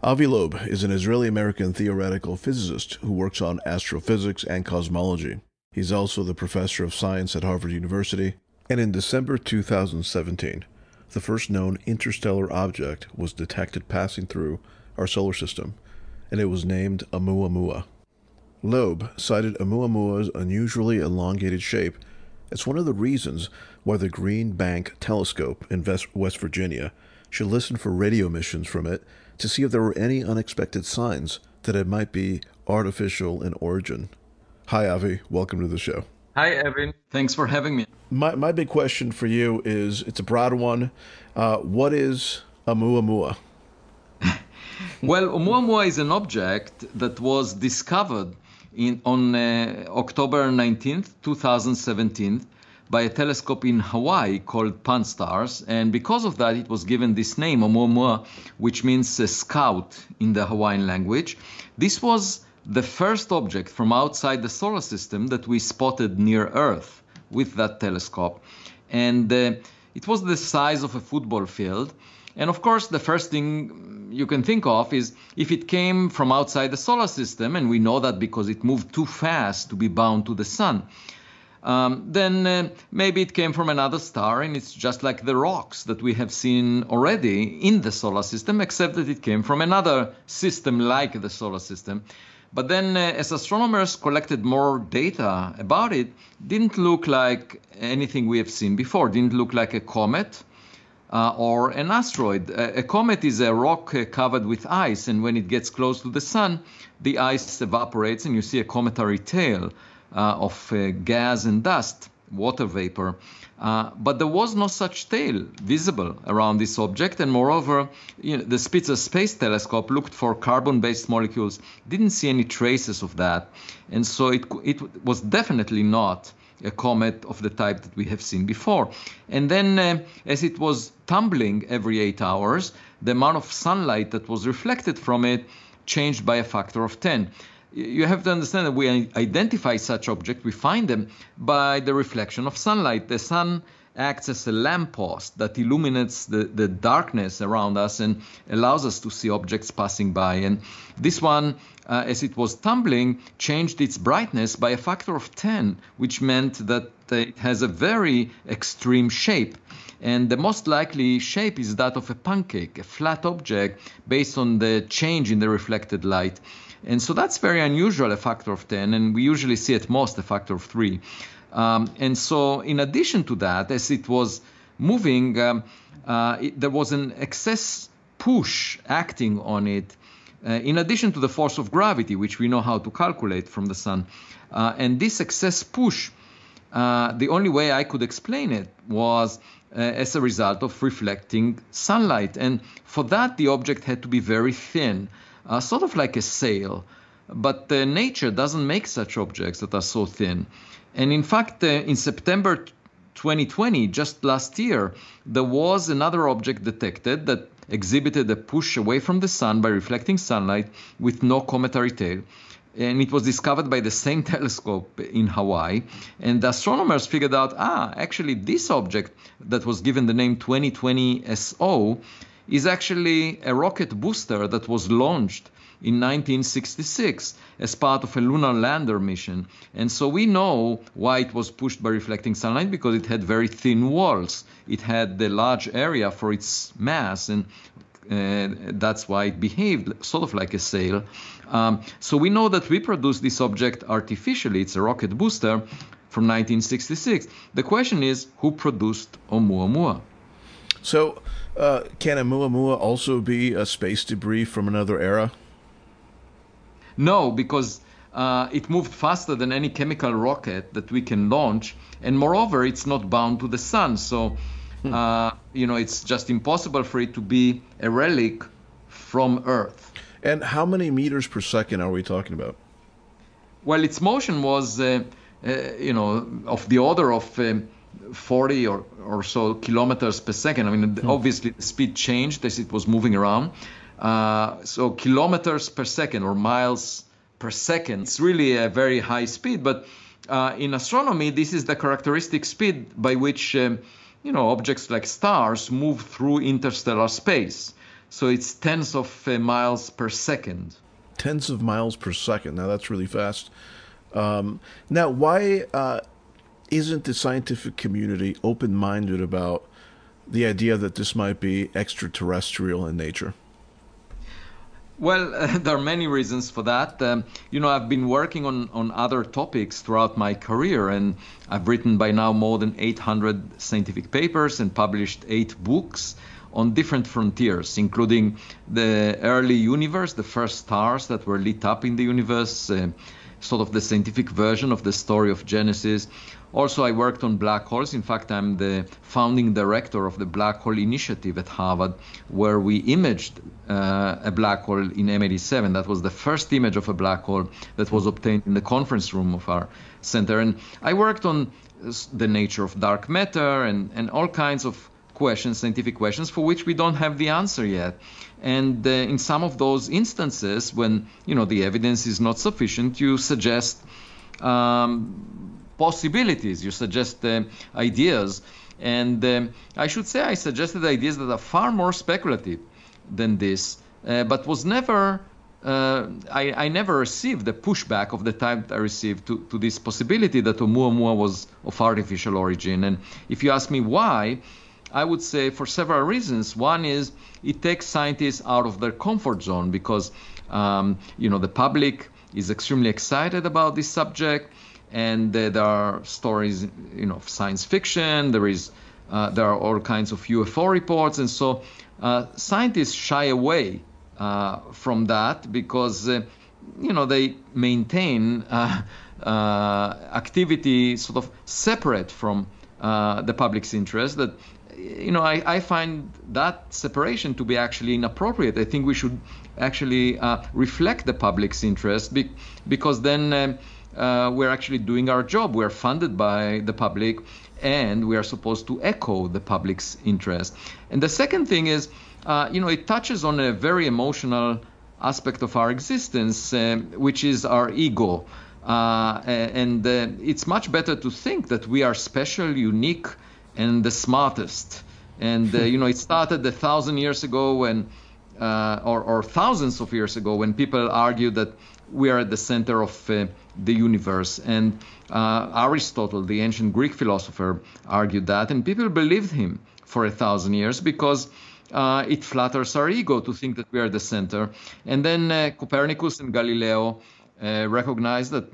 Avi Loeb is an Israeli-American theoretical physicist who works on astrophysics and cosmology. He's also the professor of science at Harvard University, and in December 2017, the first known interstellar object was detected passing through our solar system, and it was named Oumuamua. Loeb cited Oumuamua's unusually elongated shape as one of the reasons why the Green Bank Telescope in West Virginia should listen for radio emissions from it to see if there were any unexpected signs that it might be artificial in origin. Hi, Avi. Welcome to the show. Hi, Evan. Thanks for having me. My big question for you is, it's a broad one. What is Oumuamua? Well, Oumuamua is an object that was discovered on October 19th, 2017, by a telescope in Hawaii called Pan-STARRS, and because of that it was given this name, Oumuamua, which means scout in the Hawaiian language. This was the first object from outside the solar system that we spotted near Earth with that telescope, and it was the size of a football field. And of course, the first thing you can think of is, if it came from outside the solar system, and we know that because it moved too fast to be bound to the sun, then maybe it came from another star, and it's just like the rocks that we have seen already in the solar system, except that it came from another system like the solar system. But then as astronomers collected more data about it, didn't look like anything we have seen before, didn't look like a comet. Or an asteroid. A comet is a rock covered with ice, and when it gets close to the sun, the ice evaporates and you see a cometary tail of gas and dust, water vapor. But there was no such tail visible around this object, and moreover, the Spitzer Space Telescope looked for carbon-based molecules, didn't see any traces of that, and so it was definitely not a comet of the type that we have seen before. And then as it was tumbling every 8 hours, the amount of sunlight that was reflected from it changed by a factor of 10. You have to understand that we identify such objects, we find them by the reflection of sunlight. The sun acts as a lamppost that illuminates the darkness around us and allows us to see objects passing by. And this one, as it was tumbling, changed its brightness by a factor of 10, which meant that it has a very extreme shape. And the most likely shape is that of a pancake, a flat object, based on the change in the reflected light. And so that's very unusual, a factor of 10, and we usually see at most a factor of 3. And so in addition to that, as it was moving, there was an excess push acting on it, in addition to the force of gravity, which we know how to calculate from the sun. And this excess push, the only way I could explain it was as a result of reflecting sunlight. And for that, the object had to be very thin, sort of like a sail. But nature doesn't make such objects that are so thin. And in fact, in September 2020, just last year, there was another object detected that exhibited a push away from the sun by reflecting sunlight with no cometary tail. And it was discovered by the same telescope in Hawaii. And the astronomers figured out, actually this object that was given the name 2020SO is actually a rocket booster that was launched in 1966 as part of a lunar lander mission. And so we know why it was pushed by reflecting sunlight, because it had very thin walls. It had the large area for its mass, and that's why it behaved sort of like a sail. So we know that we produced this object artificially. It's a rocket booster from 1966. The question is, who produced Oumuamua? So can Oumuamua also be a space debris from another era? No, because it moved faster than any chemical rocket that we can launch. And moreover, it's not bound to the sun. So, it's just impossible for it to be a relic from Earth. And how many meters per second are we talking about? Well, its motion was, of the order of 40 or so kilometers per second. I mean, obviously, the speed changed as it was moving around. So kilometers per second or miles per second, it's really a very high speed. But in astronomy, this is the characteristic speed by which, objects like stars move through interstellar space. So it's tens of miles per second. Tens of miles per second. Now, that's really fast. Now, why isn't the scientific community open-minded about the idea that this might be extraterrestrial in nature? Well, there are many reasons for that. I've been working on other topics throughout my career, and I've written by now more than 800 scientific papers and published 8 books on different frontiers, including the early universe, the first stars that were lit up in the universe, sort of the scientific version of the story of Genesis. Also, I worked on black holes. In fact, I'm the founding director of the Black Hole Initiative at Harvard, where we imaged a black hole in M87. That was the first image of a black hole that was obtained in the conference room of our center. And I worked on the nature of dark matter and all kinds of questions, scientific questions, for which we don't have the answer yet. And in some of those instances, when the evidence is not sufficient, you suggest possibilities, you suggest ideas. And I should say I suggested ideas that are far more speculative than this, but was never, I never received the pushback of the type that I received to this possibility that Oumuamua was of artificial origin. And if you ask me why, I would say for several reasons. One is it takes scientists out of their comfort zone because, the public is extremely excited about this subject. And there are stories, of science fiction. There are all kinds of UFO reports, and so scientists shy away from that because they maintain activity sort of separate from the public's interest. That I find that separation to be actually inappropriate. I think we should actually reflect the public's interest because then. We're actually doing our job. We're funded by the public, and we are supposed to echo the public's interest. And the second thing is, it touches on a very emotional aspect of our existence, which is our ego. And it's much better to think that we are special, unique, and the smartest. And, it started 1,000 years ago when, or thousands of years ago when people argued that we are at the center of the universe. And Aristotle, the ancient Greek philosopher, argued that, and people believed him for 1,000 years because it flatters our ego to think that we are the center. And then Copernicus and Galileo recognized that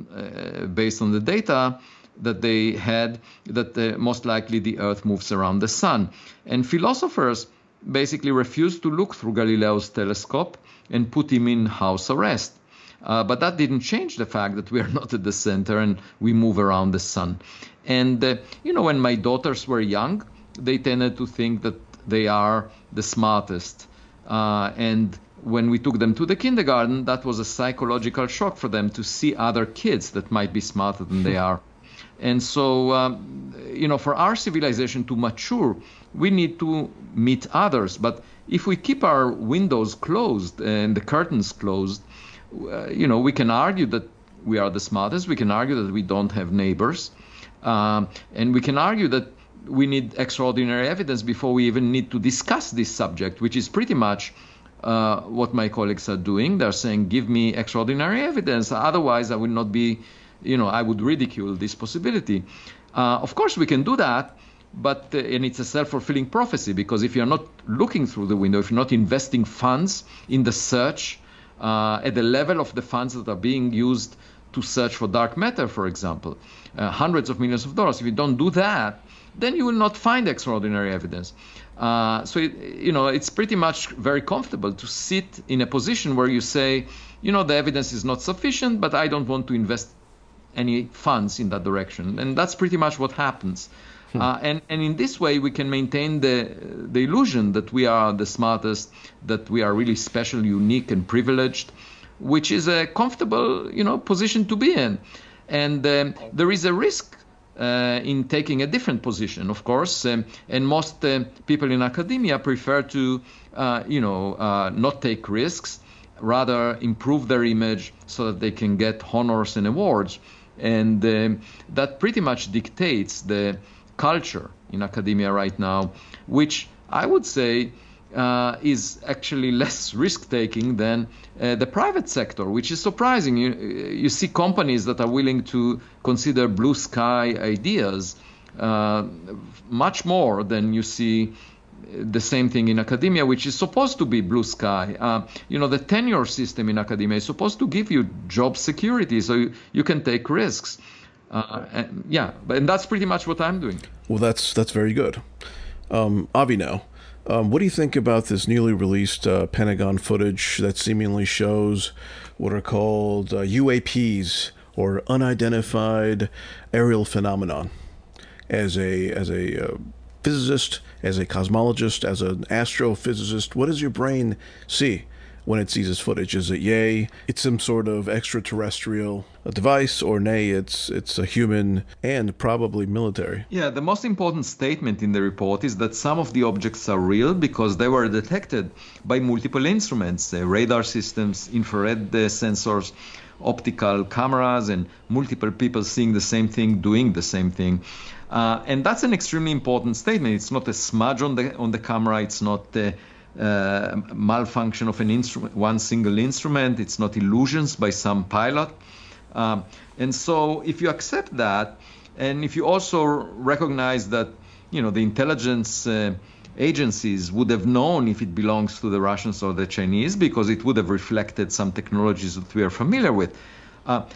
based on the data that they had, that most likely the Earth moves around the sun. And philosophers basically refused to look through Galileo's telescope and put him in house arrest. But that didn't change the fact that we are not at the center and we move around the sun. And, when my daughters were young, they tended to think that they are the smartest. And when we took them to the kindergarten, that was a psychological shock for them to see other kids that might be smarter than they are. And so, for our civilization to mature, we need to meet others. But if we keep our windows closed and the curtains closed, we can argue that we are the smartest. We can argue that we don't have neighbors. And we can argue that we need extraordinary evidence before we even need to discuss this subject, which is pretty much what my colleagues are doing. They're saying, give me extraordinary evidence. Otherwise, I would not be, I would ridicule this possibility. Of course, we can do that. But and it's a self-fulfilling prophecy, because if you're not looking through the window, if you're not investing funds in the search, at the level of the funds that are being used to search for dark matter, for example, hundreds of millions of dollars. If you don't do that, then you will not find extraordinary evidence. So it's pretty much very comfortable to sit in a position where you say, the evidence is not sufficient, but I don't want to invest any funds in that direction. And that's pretty much what happens. And in this way, we can maintain the illusion that we are the smartest, that we are really special, unique, and privileged, which is a comfortable, position to be in. And there is a risk in taking a different position, of course. And most people in academia prefer to, not take risks, rather improve their image so that they can get honors and awards. And that pretty much dictates the culture in academia right now, which I would say is actually less risk-taking than the private sector, which is surprising. You see companies that are willing to consider blue sky ideas much more than you see the same thing in academia, which is supposed to be blue sky. You know, the tenure system in academia is supposed to give you job security, so you can take risks. And that's pretty much what I'm doing. Well, that's very good. Avi, now, what do you think about this newly released Pentagon footage that seemingly shows what are called UAPs, or unidentified aerial phenomenon? As a physicist, as a cosmologist, as an astrophysicist, what does your brain see when it sees this footage? Is it yay, it's some sort of extraterrestrial device, or nay, it's a human and probably military? Yeah, the most important statement in the report is that some of the objects are real because they were detected by multiple instruments, radar systems, infrared sensors, optical cameras, and multiple people seeing the same thing, doing the same thing. And that's an extremely important statement. It's not a smudge on the camera. It's not malfunction of an instrument, one single instrument. It's not illusions by some pilot. And so if you accept that, and if you also recognize that, you know, the intelligence agencies would have known if it belongs to the Russians or the Chinese, because it would have reflected some technologies that we are familiar with,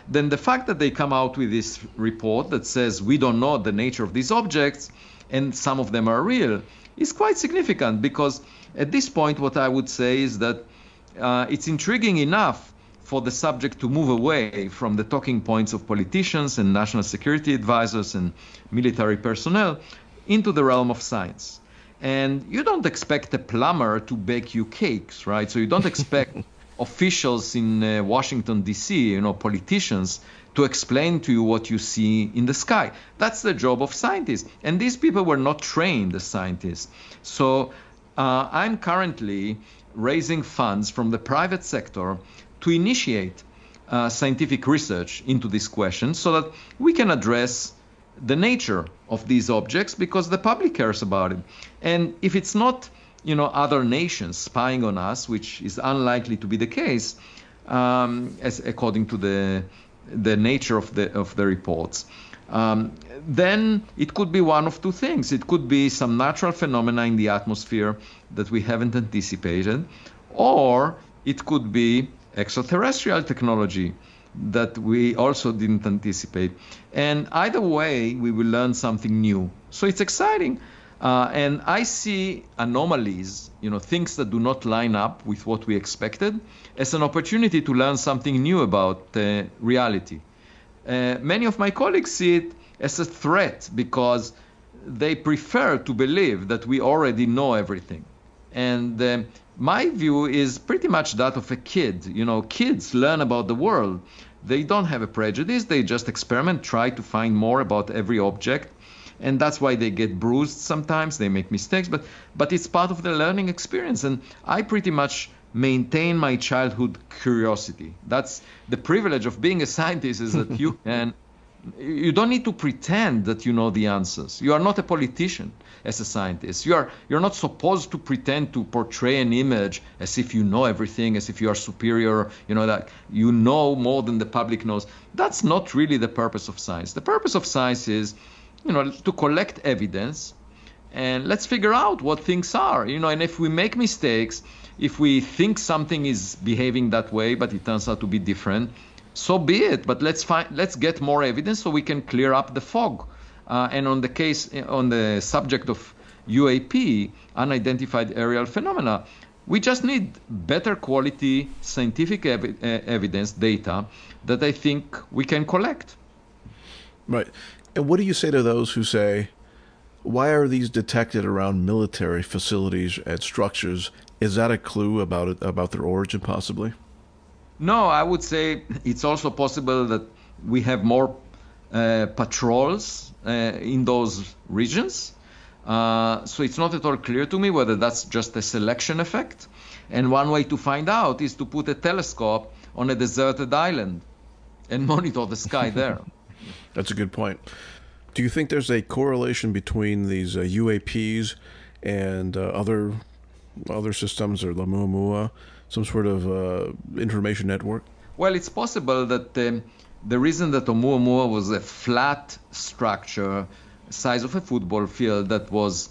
then the fact that they come out with this report that says we don't know the nature of these objects and some of them are real is quite significant, because at this point, what I would say is that it's intriguing enough for the subject to move away from the talking points of politicians and national security advisors and military personnel into the realm of science. And you don't expect a plumber to bake you cakes, right? So you don't expect officials in Washington, D.C., you know, politicians, to explain to you what you see in the sky. That's the job of scientists. And these people were not trained as scientists. So I'm currently raising funds from the private sector to initiate scientific research into this question so that we can address the nature of these objects, because the public cares about it. And if it's not, you know, other nations spying on us, which is unlikely to be the case, as according to the nature of the reports, then it could be one of two things. It could be some natural phenomena in the atmosphere that we haven't anticipated, or it could be extraterrestrial technology that we also didn't anticipate. And either way, we will learn something new. So it's exciting. And I see anomalies, you know, things that do not line up with what we expected, as an opportunity to learn something new about reality. Many of my colleagues see it as a threat because they prefer to believe that we already know everything. And my view is pretty much that of a kid. You know, kids learn about the world. They don't have a prejudice. They just experiment, try to find more about every object. And that's why they get bruised sometimes. They make mistakes, but it's part of the learning experience. And I pretty much maintain my childhood curiosity. That's the privilege of being a scientist, is that you don't need to pretend that you know the answers. You are not a politician as a scientist. You're not supposed to pretend to portray an image as if you know everything, as if you are superior, you know, that you know more than the public knows. That's not really the purpose of science. The purpose of science is, you know, to collect evidence and let's figure out what things are, you know, and if we make mistakes, if we think something is behaving that way, but it turns out to be different, so be it. But let's get more evidence so we can clear up the fog. And on the subject of UAP, unidentified aerial phenomena, we just need better quality scientific evidence, data that I think we can collect. Right. And what do you say to those who say, why are these detected around military facilities and structures? Is that a clue about their origin, possibly? No, I would say it's also possible that we have more patrols in those regions. So it's not at all clear to me whether that's just a selection effect. And one way to find out is to put a telescope on a deserted island and monitor the sky there. That's a good point. Do you think there's a correlation between these UAPs and other other systems or the Oumuamua, some sort of information network? Well, it's possible that the reason that Oumuamua was a flat structure, size of a football field, that was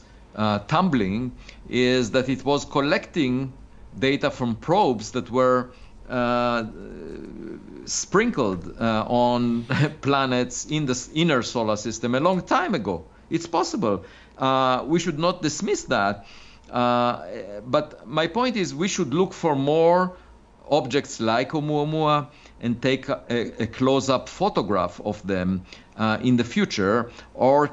tumbling is that it was collecting data from probes that were sprinkled on planets in the inner solar system a long time ago. It's possible. We should not dismiss that. But my point is we should look for more objects like Oumuamua and take a close-up photograph of them in the future, or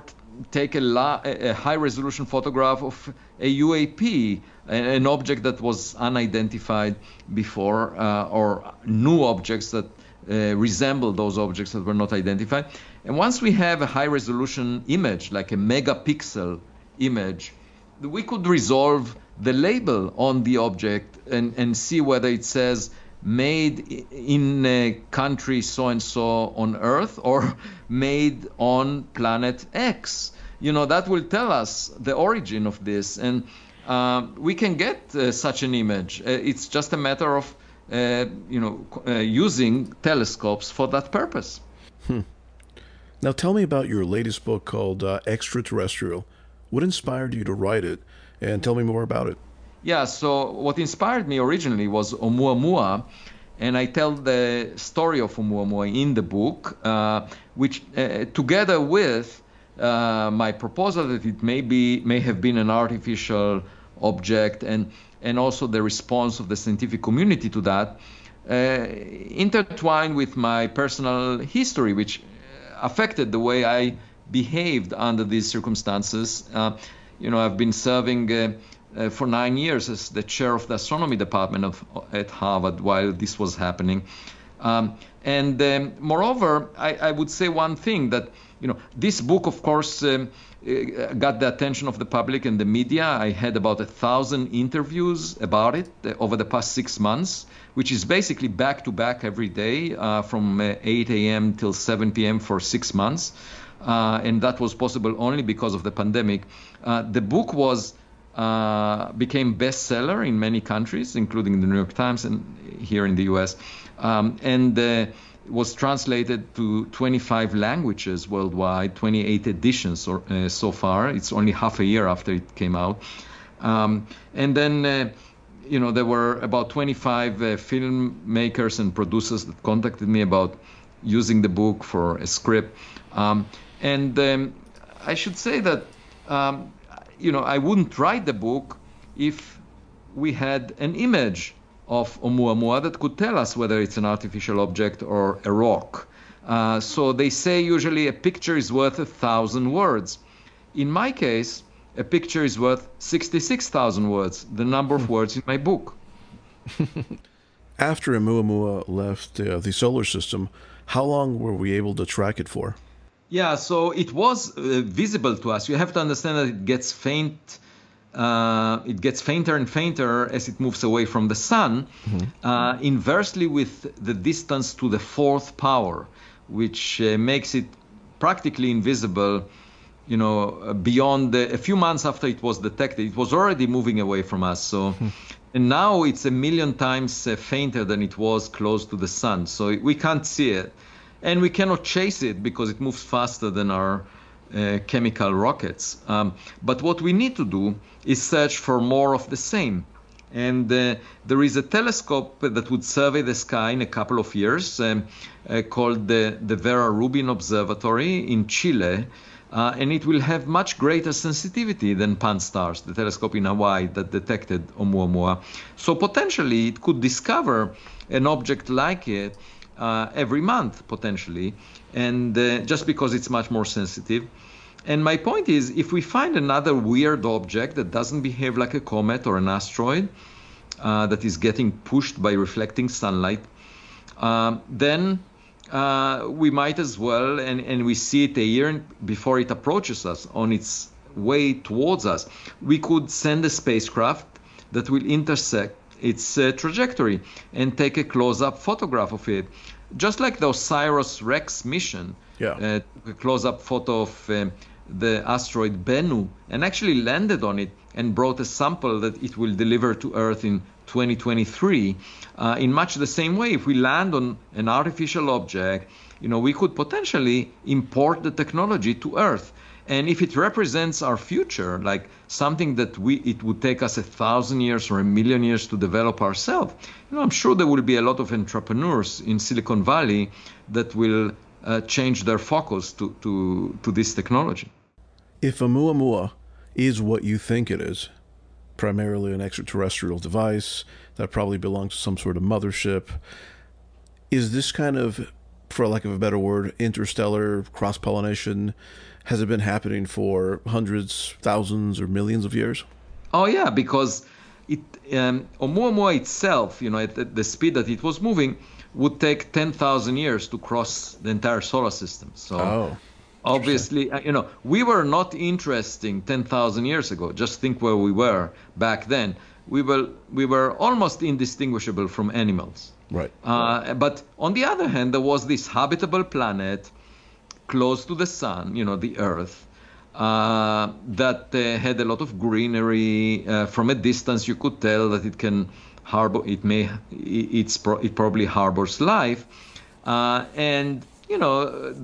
take a high-resolution photograph of a UAP, an object that was unidentified before, or new objects that resemble those objects that were not identified. And once we have a high-resolution image, like a megapixel image, we could resolve the label on the object and see whether it says made in a country so-and-so on Earth or made on planet X. You know, that will tell us the origin of this. And we can get such an image. It's just a matter of, using telescopes for that purpose. Now tell me about your latest book called Extraterrestrial. What inspired you to write it? And tell me more about it. Yeah, so what inspired me originally was Oumuamua, and I tell the story of Oumuamua in the book, which together with my proposal that it may have been an artificial object and also the response of the scientific community to that, intertwined with my personal history, which affected the way I behaved under these circumstances. I've been serving for 9 years as the chair of the astronomy department at Harvard while this was happening. Moreover, I would say one thing that, this book, of course, got the attention of the public and the media. I had about 1,000 interviews about it over the past 6 months, which is basically back-to-back every day from 8 a.m. till 7 p.m. for 6 months. And that was possible only because of the pandemic. The book became bestseller in many countries, including the New York Times and here in the U.S., and was translated to 25 languages worldwide, 28 editions so far. It's only half a year after it came out. There were about 25 filmmakers and producers that contacted me about using the book for a script. I should say that I wouldn't write the book if we had an image of Oumuamua that could tell us whether it's an artificial object or a rock. So they say usually a picture is worth 1,000 words. In my case, a picture is worth 66,000 words, the number of words in my book. After Oumuamua left the solar system, how long were we able to track it for? Yeah, so it was visible to us. You have to understand that it gets faint. It gets fainter and fainter as it moves away from the sun, inversely with the distance to the fourth power, which makes it practically invisible. Beyond a few months after it was detected, it was already moving away from us. So, and now it's 1 million times fainter than it was close to the sun. So we can't see it. And we cannot chase it because it moves faster than our chemical rockets. But what we need to do is search for more of the same. And there is a telescope that would survey the sky in a couple of years called the Vera Rubin Observatory in Chile. And it will have much greater sensitivity than Pan-STARRS, the telescope in Hawaii that detected Oumuamua. So potentially it could discover an object like it every month, potentially, and just because it's much more sensitive. And my point is, if we find another weird object that doesn't behave like a comet or an asteroid that is getting pushed by reflecting sunlight, then we might as well, and we see it a year before it approaches us, on its way towards us, we could send a spacecraft that will intersect its trajectory and take a close-up photograph of it, just like the OSIRIS-REx mission. A close-up photo of the asteroid Bennu and actually landed on it and brought a sample that it will deliver to Earth in 2023. In much the same way, if we land on an artificial object, we could potentially import the technology to Earth. And if it represents our future, like something that it would take us 1,000 years or 1,000,000 years to develop ourselves, I'm sure there will be a lot of entrepreneurs in Silicon Valley that will change their focus to this technology. If Oumuamua is what you think it is, primarily an extraterrestrial device that probably belongs to some sort of mothership, is this kind of, for lack of a better word, interstellar cross-pollination? Has it been happening for hundreds, thousands, or millions of years? Oh yeah, because Oumuamua itself, at the speed that it was moving, would take 10,000 years to cross the entire solar system. So obviously, we were not interesting 10,000 years ago. Just think where we were back then. We were almost indistinguishable from animals. Right. But on the other hand, there was this habitable planet close to the sun, the Earth, that had a lot of greenery. From a distance, you could tell that it can harbor. It probably harbors life, and there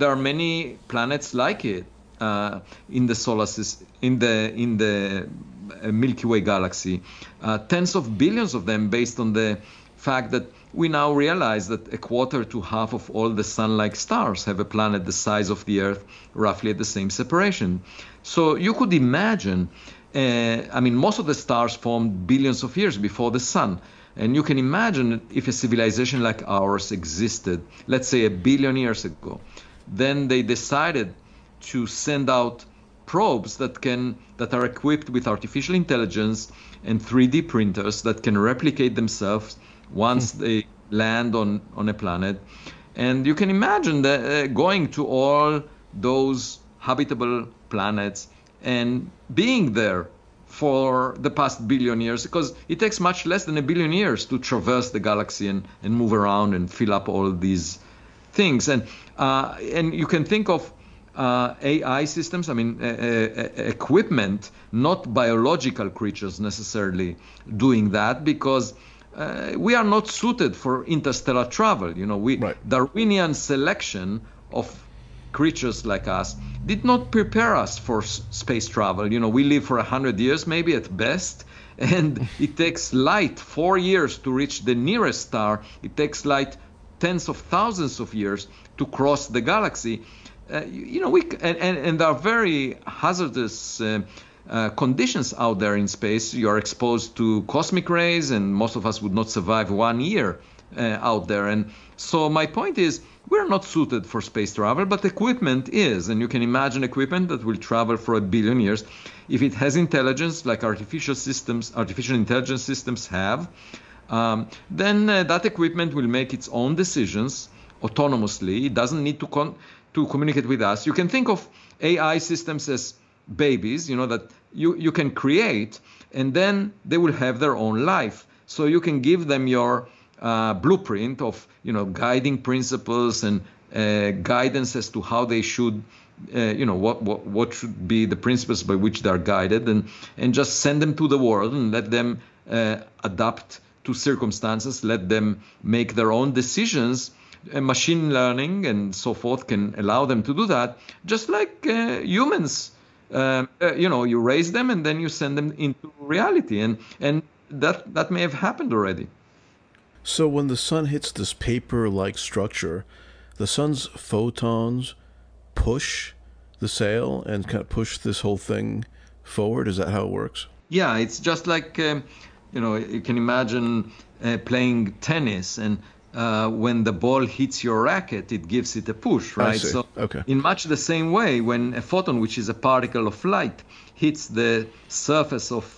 are many planets like it in the solar system, in the Milky Way galaxy, tens of billions of them, based on the fact that we now realize that 1/4 to 1/2 of all the sun-like stars have a planet the size of the Earth, roughly at the same separation. So you could imagine, most of the stars formed billions of years before the sun. And you can imagine if a civilization like ours existed, let's say 1 billion years ago, then they decided to send out probes that are equipped with artificial intelligence and 3D printers that can replicate themselves once they land on a planet. And you can imagine that going to all those habitable planets and being there for the past 1 billion years, because it takes much less than 1 billion years to traverse the galaxy and move around and fill up all these things. And you can think of AI systems, equipment, not biological creatures necessarily doing that, because we are not suited for interstellar travel. Darwinian selection of creatures like us did not prepare us for space travel. We live for 100 years, maybe at best, and it takes light 4 years to reach the nearest star. It takes light tens of thousands of years to cross the galaxy. There are very hazardous conditions out there in space. You are exposed to cosmic rays, and most of us would not survive 1 year out there. And so my point is, we're not suited for space travel, but equipment is. And you can imagine equipment that will travel for 1 billion years. If it has intelligence, like artificial intelligence systems have, then that equipment will make its own decisions autonomously. It doesn't need to communicate with us. You can think of AI systems as babies, that you can create, and then they will have their own life. So you can give them your blueprint of, guiding principles and guidance as to how they should, what should be the principles by which they are guided, and just send them to the world and let them adapt to circumstances, let them make their own decisions. Machine learning and so forth can allow them to do that, just like humans. You raise them and then you send them into reality, and that may have happened already. So when the sun hits this paper-like structure, the sun's photons push the sail and kind of push this whole thing forward. Is that how it works? Yeah, it's just like you can imagine playing tennis, and when the ball hits your racket, it gives it a push, right? So in much the same way, when a photon, which is a particle of light, hits the surface of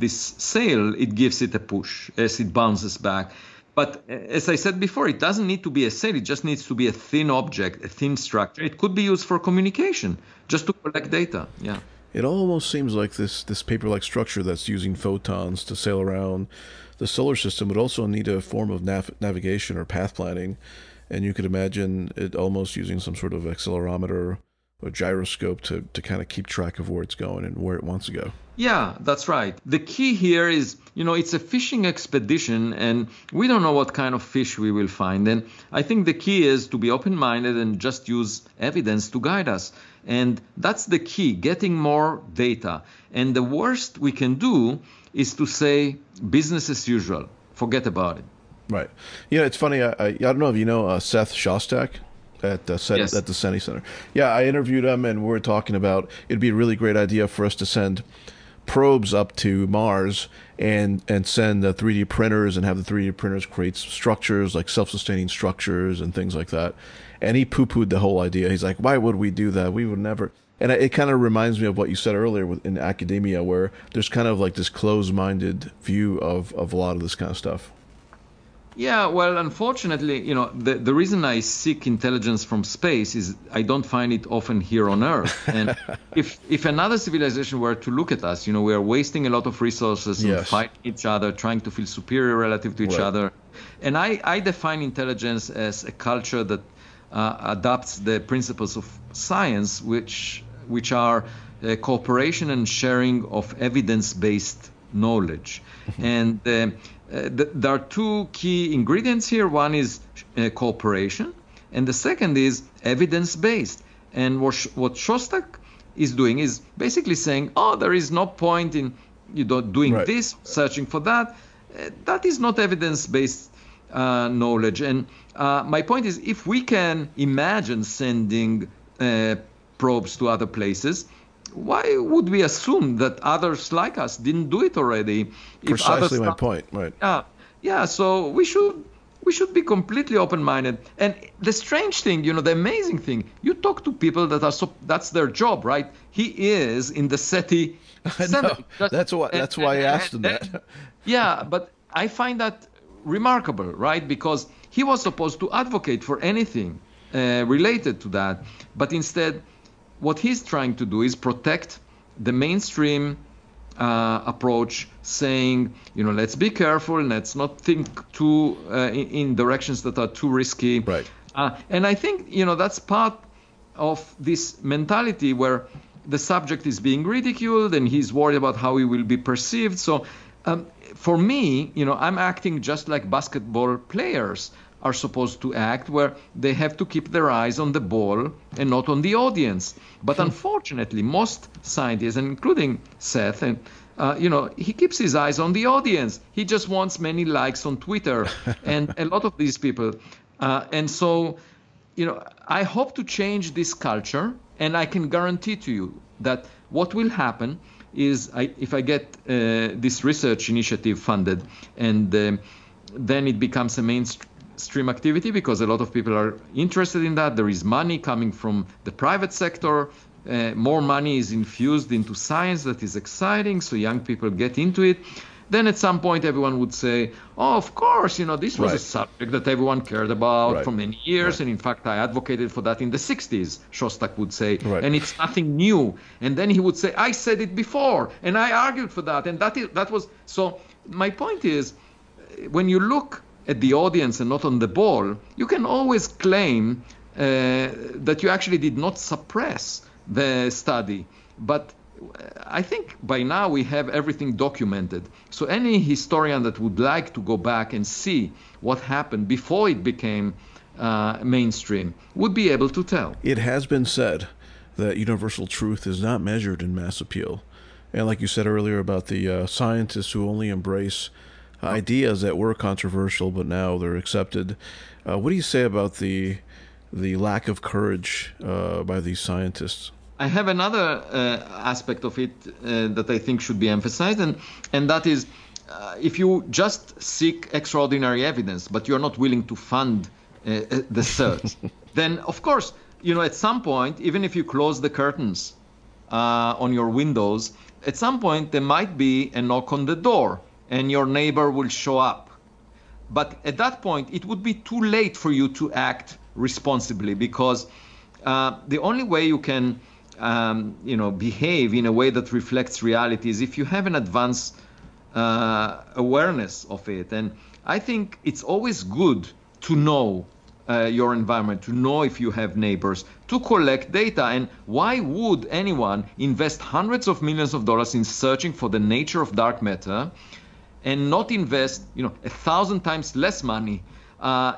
this sail, it gives it a push as it bounces back. But as I said before, it doesn't need to be a sail. It just needs to be a thin object, a thin structure. It could be used for communication, just to collect data. Yeah. It almost seems like this paper-like structure that's using photons to sail around the solar system would also need a form of navigation or path planning. And you could imagine it almost using some sort of accelerometer a gyroscope to kind of keep track of where it's going and where it wants to go. Yeah, that's right. The key here is, you know, it's a fishing expedition and we don't know what kind of fish we will find. And I think the key is to be open-minded and just use evidence to guide us. And that's the key, getting more data. And the worst we can do is to say business as usual. Forget about it. Right. Yeah, it's funny. I don't know if you know Seth Shostak at the SETI Center. Yeah, I interviewed him and we were talking about it'd be a really great idea for us to send probes up to Mars and send the 3D printers and have the 3D printers create structures, like self-sustaining structures and things like that. And he poo-pooed the whole idea. He's like, why would we do that? We would never. And it kind of reminds me of what you said earlier in academia, where there's kind of like this closed-minded view of a lot of this kind of stuff. Yeah, well, unfortunately, you know, the reason I seek intelligence from space is I don't find it often here on Earth. And if another civilization were to look at us, you know, we are wasting a lot of resources and fighting each other, trying to feel superior relative to each other. And I define intelligence as a culture that adopts the principles of science, which are cooperation and sharing of evidence-based knowledge. And there are two key ingredients here. One is cooperation, and the second is evidence-based. And what Shostak is doing is basically saying, oh, there is no point in doing this, searching for that. That is not evidence-based knowledge. And my point is, if we can imagine sending probes to other places, why would we assume that others like us didn't do it already? Precisely my point, right? Yeah. So we should be completely open-minded. And the strange thing, you know, the amazing thing, you talk to people that are that's their job, right? He is in the SETI. I know. That's why I asked him that. Yeah, but I find that remarkable, right? Because he was supposed to advocate for anything related to that, but instead, what he's trying to do is protect the mainstream approach, saying, you know, let's be careful, let's not think too in directions that are too risky. Right. And I think, you know, that's part of this mentality where the subject is being ridiculed and he's worried about how he will be perceived. So for me, you know, I'm acting just like basketball players are supposed to act, where they have to keep their eyes on the ball and not on the audience. But unfortunately, most scientists, including Seth, and you know, he keeps his eyes on the audience. He just wants many likes on Twitter, and a lot of these people. And so, you know, I hope to change this culture, and I can guarantee to you that what will happen is, if I get this research initiative funded, and then it becomes a mainstream activity, because a lot of people are interested in that. There is money coming from the private sector. More money is infused into science that is exciting, so young people get into it. Then at some point everyone would say, oh, of course, you know, this was a subject that everyone cared about for many years, and in fact I advocated for that in the 60s, Shostak would say, and it's nothing new. And then he would say, I said it before, and I argued for that, and that was... So my point is, when you look at the audience and not on the ball, you can always claim that you actually did not suppress the study. But I think by now we have everything documented. So any historian that would like to go back and see what happened before it became mainstream would be able to tell. It has been said that universal truth is not measured in mass appeal. And like you said earlier about the scientists who only embrace ideas that were controversial, but now they're accepted. What do you say about the lack of courage by these scientists? I have another aspect of it that I think should be emphasized, and that is if you just seek extraordinary evidence, but you're not willing to fund the search, then of course, you know, at some point, even if you close the curtains on your windows, at some point there might be a knock on the door, and your neighbor will show up. But at that point, it would be too late for you to act responsibly, because the only way you can behave in a way that reflects reality is if you have an advanced awareness of it. And I think it's always good to know your environment, to know if you have neighbors, to collect data. And why would anyone invest hundreds of millions of dollars in searching for the nature of dark matter and not invest, you know, 1,000 times less money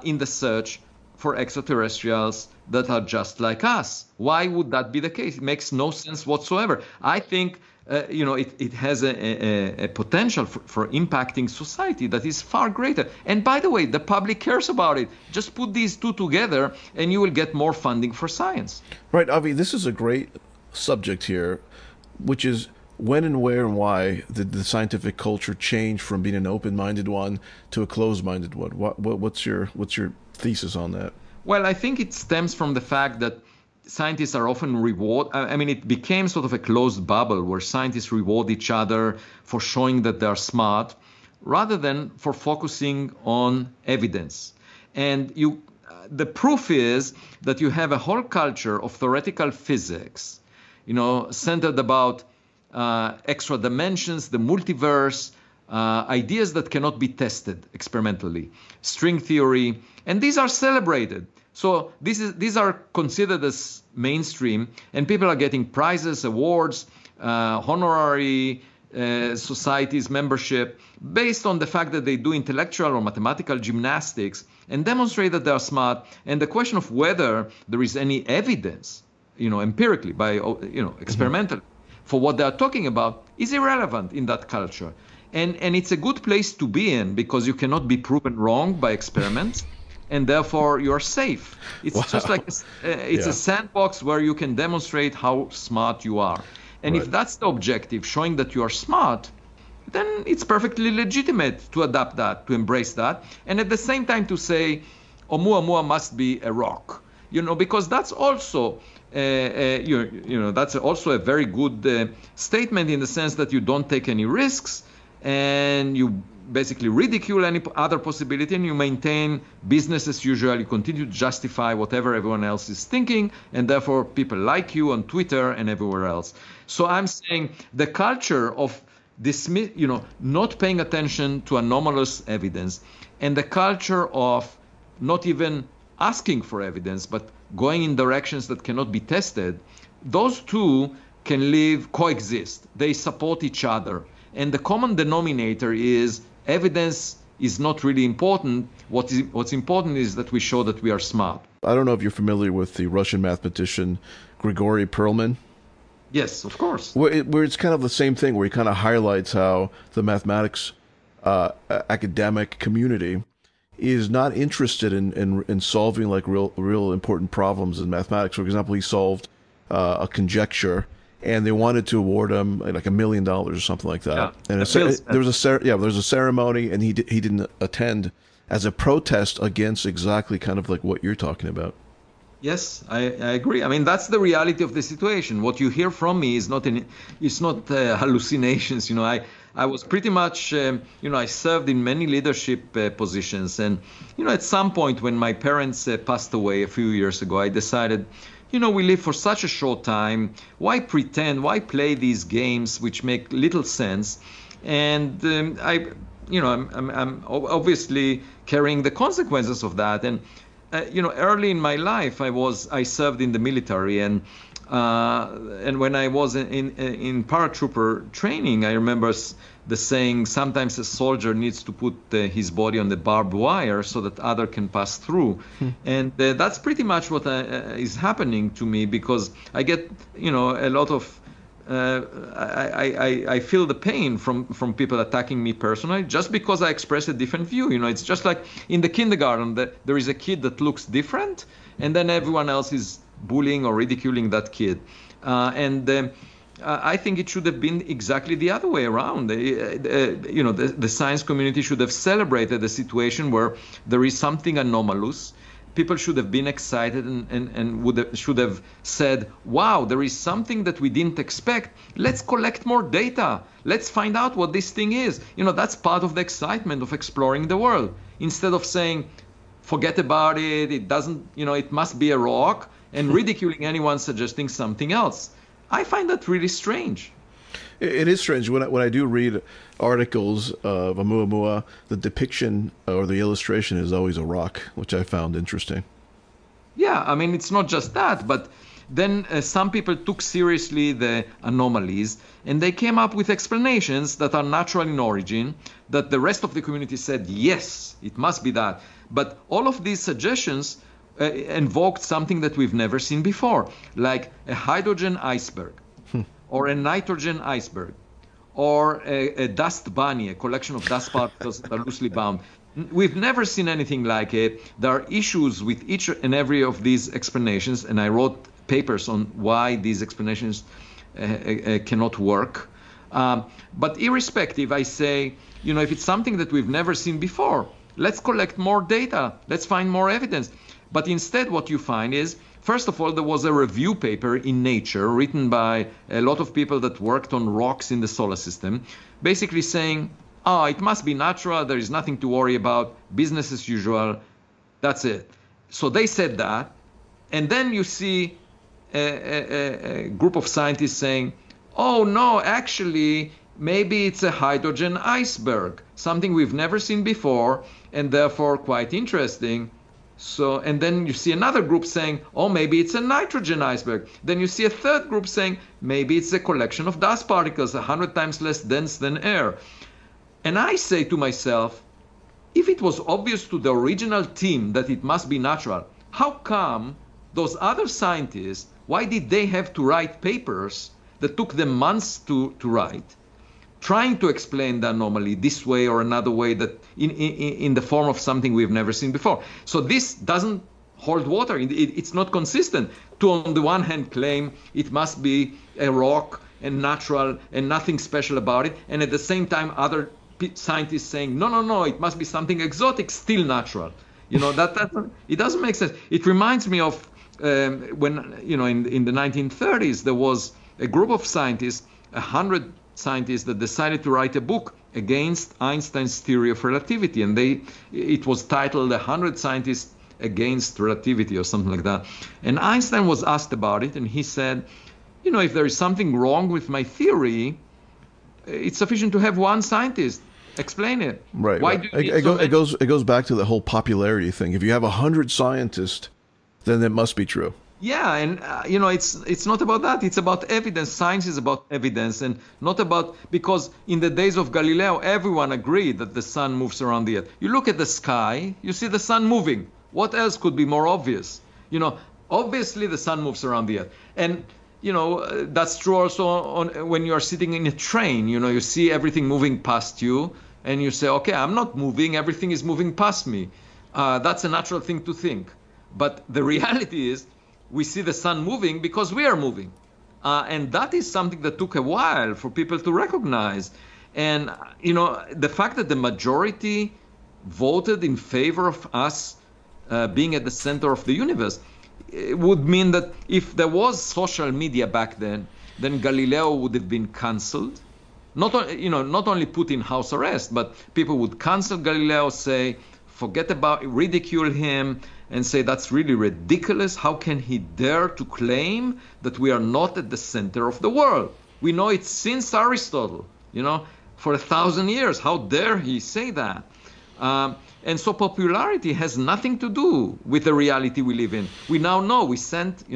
in the search for extraterrestrials that are just like us? Why would that be the case? It makes no sense whatsoever. I think you know, it has a potential for impacting society that is far greater. And by the way, the public cares about it. Just put these two together and you will get more funding for science. Right, Avi, this is a great subject here, which is when and where and why did the scientific culture change from being an open-minded one to a closed-minded one? What's your thesis on that? Well, I think it stems from the fact that scientists are often it became sort of a closed bubble where scientists reward each other for showing that they are smart rather than for focusing on evidence. And the proof is that you have a whole culture of theoretical physics, you know, centered about extra dimensions, the multiverse, ideas that cannot be tested experimentally, string theory, and these are celebrated. So these are considered as mainstream, and people are getting prizes, awards, honorary societies, membership, based on the fact that they do intellectual or mathematical gymnastics and demonstrate that they are smart. And the question of whether there is any evidence, you know, empirically, experimentally, for what they are talking about is irrelevant in that culture. And it's a good place to be in because you cannot be proven wrong by experiments. And therefore you're safe. It's just like a sandbox where you can demonstrate how smart you are. And if that's the objective, showing that you are smart, then it's perfectly legitimate to adapt that, to embrace that. And at the same time to say, Oumuamua must be a rock, you know, because that's also, that's also a very good statement in the sense that you don't take any risks and you basically ridicule any other possibility, and you maintain business as usual. You continue to justify whatever everyone else is thinking, and therefore people like you on Twitter and everywhere else. So I'm saying the culture of not paying attention to anomalous evidence, and the culture of not even asking for evidence but going in directions that cannot be tested, those two can coexist. They support each other. And the common denominator is evidence is not really important. What's important is that we show that we are smart. I don't know if you're familiar with the Russian mathematician Grigori Perelman. Yes, of course. Where it's kind of the same thing, where he kind of highlights how the mathematics academic community is not interested in solving like real important problems in mathematics. For example, he solved a conjecture, and they wanted to award him like $1 million or something like that. Yeah, and there was a ceremony, and he didn't attend as a protest against exactly kind of like what you're talking about. Yes, I agree. I mean, that's the reality of the situation. What you hear from me is not hallucinations. You know, I was pretty much I served in many leadership positions, and you know, at some point when my parents passed away a few years ago, I decided, you know, we live for such a short time. Why pretend? Why play these games which make little sense? And I'm obviously carrying the consequences of that. And early in my life, I served in the military, and when I was in paratrooper training, I remember the saying: sometimes a soldier needs to put his body on the barbed wire so that other can pass through. And that's pretty much what is happening to me, because I get, you know, a lot of I feel the pain from people attacking me personally just because I express a different view. You know, it's just like in the kindergarten that there is a kid that looks different, and then everyone else is bullying or ridiculing that kid. I think it should have been exactly the other way around. The science community should have celebrated a situation where there is something anomalous. People should have been excited should have said, wow, there is something that we didn't expect. Let's collect more data. Let's find out what this thing is. You know, that's part of the excitement of exploring the world. Instead of saying, forget about it, it doesn't, you know, it must be a rock, and ridiculing anyone suggesting something else. I find that really strange. It is strange. When I do read articles of Oumuamua, the depiction or the illustration is always a rock, which I found interesting. Yeah, I mean, it's not just that, but then some people took seriously the anomalies, and they came up with explanations that are natural in origin, that the rest of the community said, yes, it must be that. But all of these suggestions invoked something that we've never seen before, like a hydrogen iceberg, or a nitrogen iceberg, or a dust bunny, a collection of dust particles that are loosely bound. We've never seen anything like it. There are issues with each and every of these explanations, and I wrote papers on why these explanations cannot work. But irrespective, I say, you know, if it's something that we've never seen before, let's collect more data, let's find more evidence. But instead, what you find is, first of all, there was a review paper in Nature written by a lot of people that worked on rocks in the solar system, basically saying, oh, it must be natural, there is nothing to worry about, business as usual, that's it. So they said that, and then you see a group of scientists saying, oh no, actually, maybe it's a hydrogen iceberg, something we've never seen before, and therefore quite interesting. So, and then you see another group saying, oh, maybe it's a nitrogen iceberg. Then you see a third group saying, maybe it's a collection of dust particles, 100 times less dense than air. And I say to myself, if it was obvious to the original team that it must be natural, how come those other scientists, why did they have to write papers that took them months to write, trying to explain the anomaly this way or another way, that in the form of something we've never seen before? So this doesn't hold water. It's not consistent to, on the one hand, claim it must be a rock and natural and nothing special about it, and at the same time other scientists saying, no, it must be something exotic, still natural. You know, that it doesn't make sense. It reminds me of when, you know, in the 1930s, there was a group of scientists, 100 scientists, that decided to write a book against Einstein's theory of relativity, and it was titled 100 Scientists Against Relativity or something like that. And Einstein was asked about it, and he said, you know, if there is something wrong with my theory, it's sufficient to have one scientist explain it. Right. Why do you it goes back to the whole popularity thing. If you have 100 scientists, then it must be true. Yeah, and you know, it's not about that. It's about evidence. Science is about evidence, and not about, because in the days of Galileo, everyone agreed that the sun moves around the earth. You look at the sky, you see the sun moving. What else could be more obvious? You know, obviously the sun moves around the earth, and you know, that's true also when you are sitting in a train. You know, you see everything moving past you, and you say, okay, I'm not moving, everything is moving past me. That's a natural thing to think. But the reality is, we see the sun moving because we are moving. And that is something that took a while for people to recognize. And, you know, the fact that the majority voted in favor of us being at the center of the universe, it would mean that if there was social media back then Galileo would have been cancelled. Not only put in house arrest, but people would cancel Galileo, say, forget about it, ridicule him, and say, that's really ridiculous. How can he dare to claim that we are not at the center of the world? We know it since Aristotle, you know, for 1,000 years. How dare he say that? And so popularity has nothing to do with the reality we live in. We now know we sent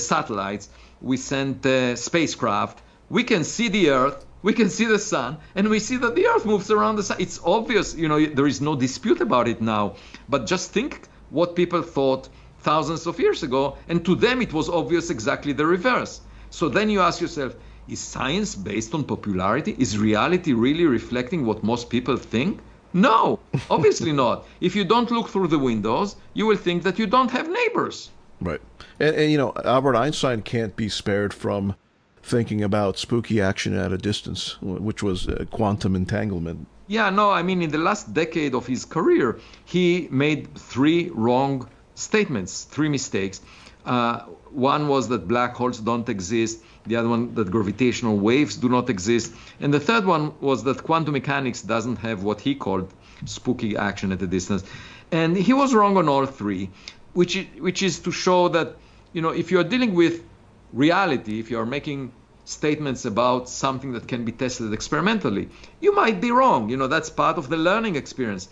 satellites, we sent spacecraft. We can see the Earth, we can see the sun, and we see that the Earth moves around the sun. It's obvious, you know, there is no dispute about it now. But just think what people thought thousands of years ago, and to them it was obvious exactly the reverse. So then you ask yourself, is science based on popularity? Is reality really reflecting what most people think? No, obviously not. If you don't look through the windows, you will think that you don't have neighbors. Right. And you know, Albert Einstein can't be spared from thinking about spooky action at a distance, which was quantum entanglement. Yeah, no, I mean, in the last decade of his career, he made three wrong statements, three mistakes. One was that black holes don't exist. The other one, that gravitational waves do not exist. And the third one was that quantum mechanics doesn't have what he called spooky action at a distance. And he was wrong on all three, which is to show that, you know, if you're dealing with reality, if you're making statements about something that can be tested experimentally, you might be wrong. You know, that's part of the learning experience.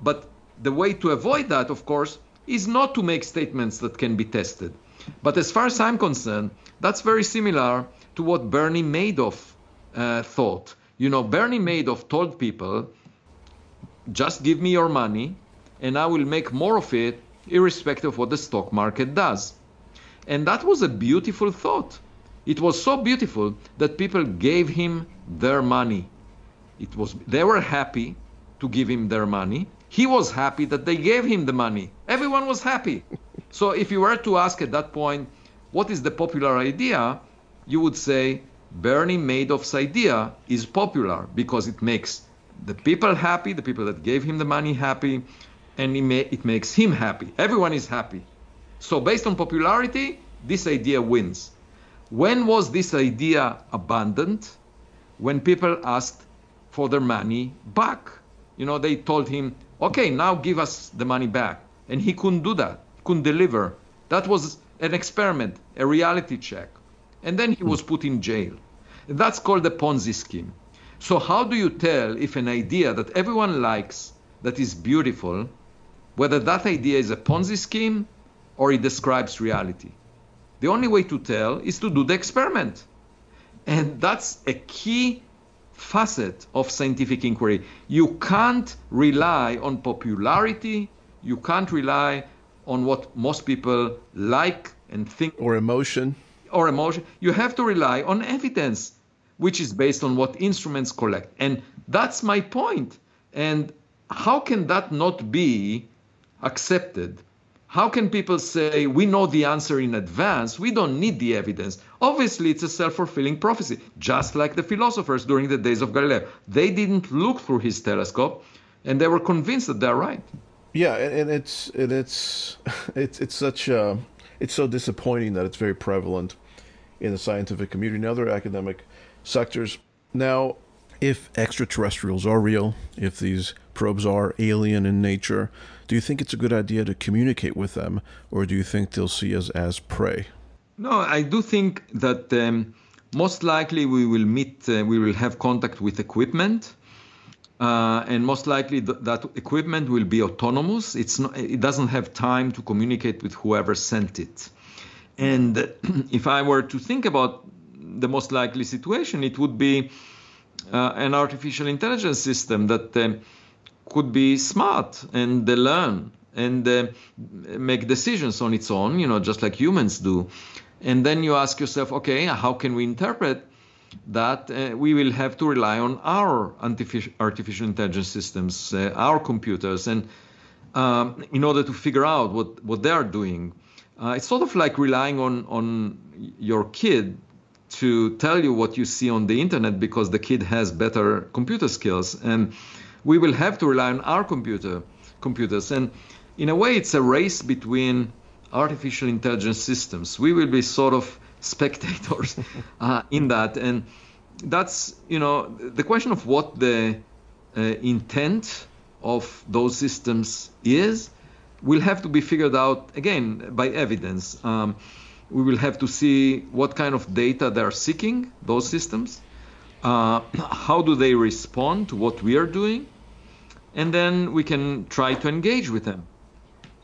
But the way to avoid that, of course, is not to make statements that can be tested. But as far as I'm concerned, that's very similar to what Bernie Madoff thought. You know, Bernie Madoff told people, just give me your money and I will make more of it irrespective of what the stock market does. And that was a beautiful thought. It was so beautiful that people gave him their money. It was, they were happy to give him their money. He was happy that they gave him the money. Everyone was happy. So if you were to ask at that point, what is the popular idea? You would say Bernie Madoff's idea is popular because it makes the people happy, the people that gave him the money happy, and it makes him happy. Everyone is happy. So based on popularity, this idea wins. When was this idea abandoned? When people asked for their money back. You know, they told him, okay, now give us the money back. And he couldn't do that, couldn't deliver. That was an experiment, a reality check. And then he was put in jail. That's called the Ponzi scheme. So how do you tell if an idea that everyone likes, that is beautiful, whether that idea is a Ponzi scheme or it describes reality? The only way to tell is to do the experiment. And that's a key facet of scientific inquiry. You can't rely on popularity. You can't rely on what most people like and think. Or emotion. Or emotion. You have to rely on evidence, which is based on what instruments collect. And that's my point. And how can that not be accepted? How can people say, we know the answer in advance, we don't need the evidence? Obviously, it's a self-fulfilling prophecy, just like the philosophers during the days of Galileo. They didn't look through his telescope, and they were convinced that they're right. Yeah, and it's so disappointing that it's very prevalent in the scientific community and other academic sectors. Now, if extraterrestrials are real, if these probes are alien in nature, do you think it's a good idea to communicate with them, or do you think they'll see us as prey? No, I do think that most likely we will have contact with equipment, and most likely that equipment will be autonomous. It doesn't have time to communicate with whoever sent it. And if I were to think about the most likely situation, it would be an artificial intelligence system that could be smart and learn and make decisions on its own, you know, just like humans do. And then you ask yourself, okay, how can we interpret that? We will have to rely on our artificial intelligence systems, our computers, and in order to figure out what they are doing. It's sort of like relying on your kid to tell you what you see on the internet because the kid has better computer skills. And we will have to rely on our computers. And in a way, it's a race between artificial intelligence systems. We will be sort of spectators in that. And that's, you know, the question of what the intent of those systems is will have to be figured out, again, by evidence. We will have to see what kind of data they are seeking, those systems. How do they respond to what we are doing? And then we can try to engage with them.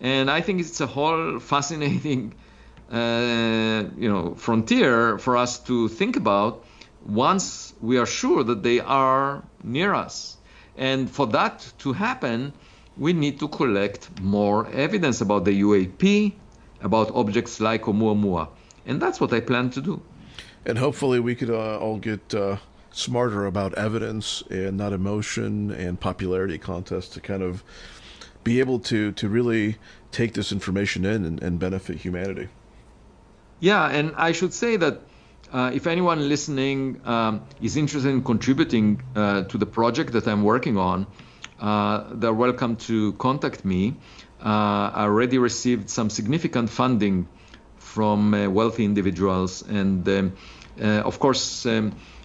And I think it's a whole fascinating, frontier for us to think about once we are sure that they are near us. And for that to happen, we need to collect more evidence about the UAP, about objects like Oumuamua. And that's what I plan to do. And hopefully we could all get smarter about evidence and not emotion and popularity contests to kind of be able to really take this information in and benefit humanity. Yeah, and I should say that if anyone listening is interested in contributing to the project that I'm working on, they're welcome to contact me. I already received some significant funding from wealthy individuals. And of course,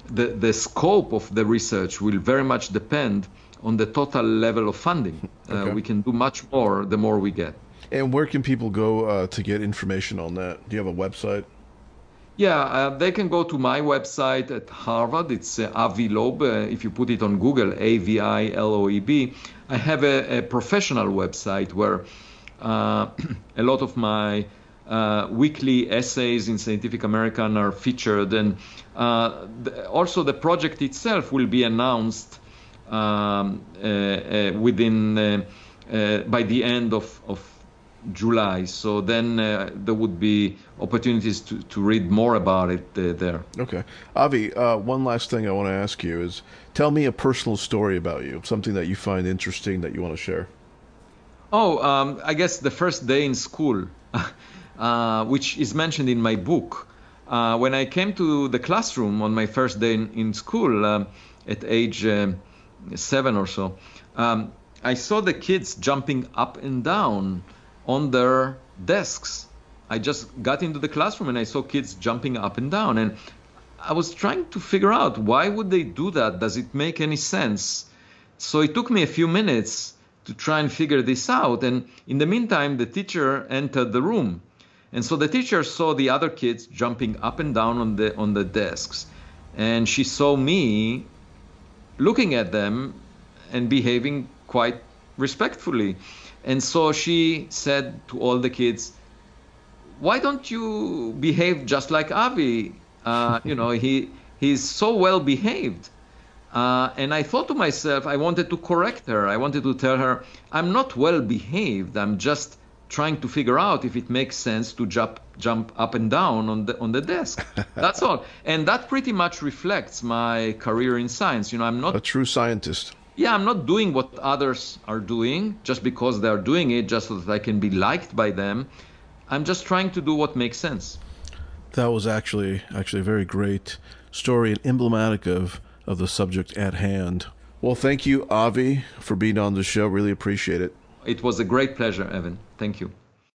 the scope of the research will very much depend on the total level of funding. Okay. We can do much more the more we get. And where can people go to get information on that? Do you have a website? Yeah, they can go to my website at Harvard. It's Avi Loeb. If you put it on Google, Aviloeb. I have a professional website where a lot of my weekly essays in Scientific American are featured, and also the project itself will be announced within by the end of July. So then there would be opportunities to read more about it there. Okay. Avi, one last thing I want to ask you is, tell me a personal story about you, something that you find interesting that you want to share. Oh, I guess the first day in school, which is mentioned in my book. When I came to the classroom on my first day in school, at age 7 or so, I saw the kids jumping up and down on their desks. I just got into the classroom and I saw kids jumping up and down, and I was trying to figure out, why would they do that? Does it make any sense? So it took me a few minutes to try and figure this out, and in the meantime the teacher entered the room, and so the teacher saw the other kids jumping up and down on the desks, and she saw me looking at them and behaving quite respectfully. And so she said to all the kids, why don't you behave just like Avi? You know, he's so well behaved. And I thought to myself, I wanted to correct her. I wanted to tell her, I'm not well behaved. I'm just trying to figure out if it makes sense to jump up and down on the desk. That's all. And that pretty much reflects my career in science. You know, I'm not a true scientist. Yeah, I'm not doing what others are doing just because they are doing it, just so that I can be liked by them. I'm just trying to do what makes sense. That was actually a very great story and emblematic of the subject at hand. Well, thank you, Avi, for being on the show. Really appreciate it. It was a great pleasure, Evan. Thank you.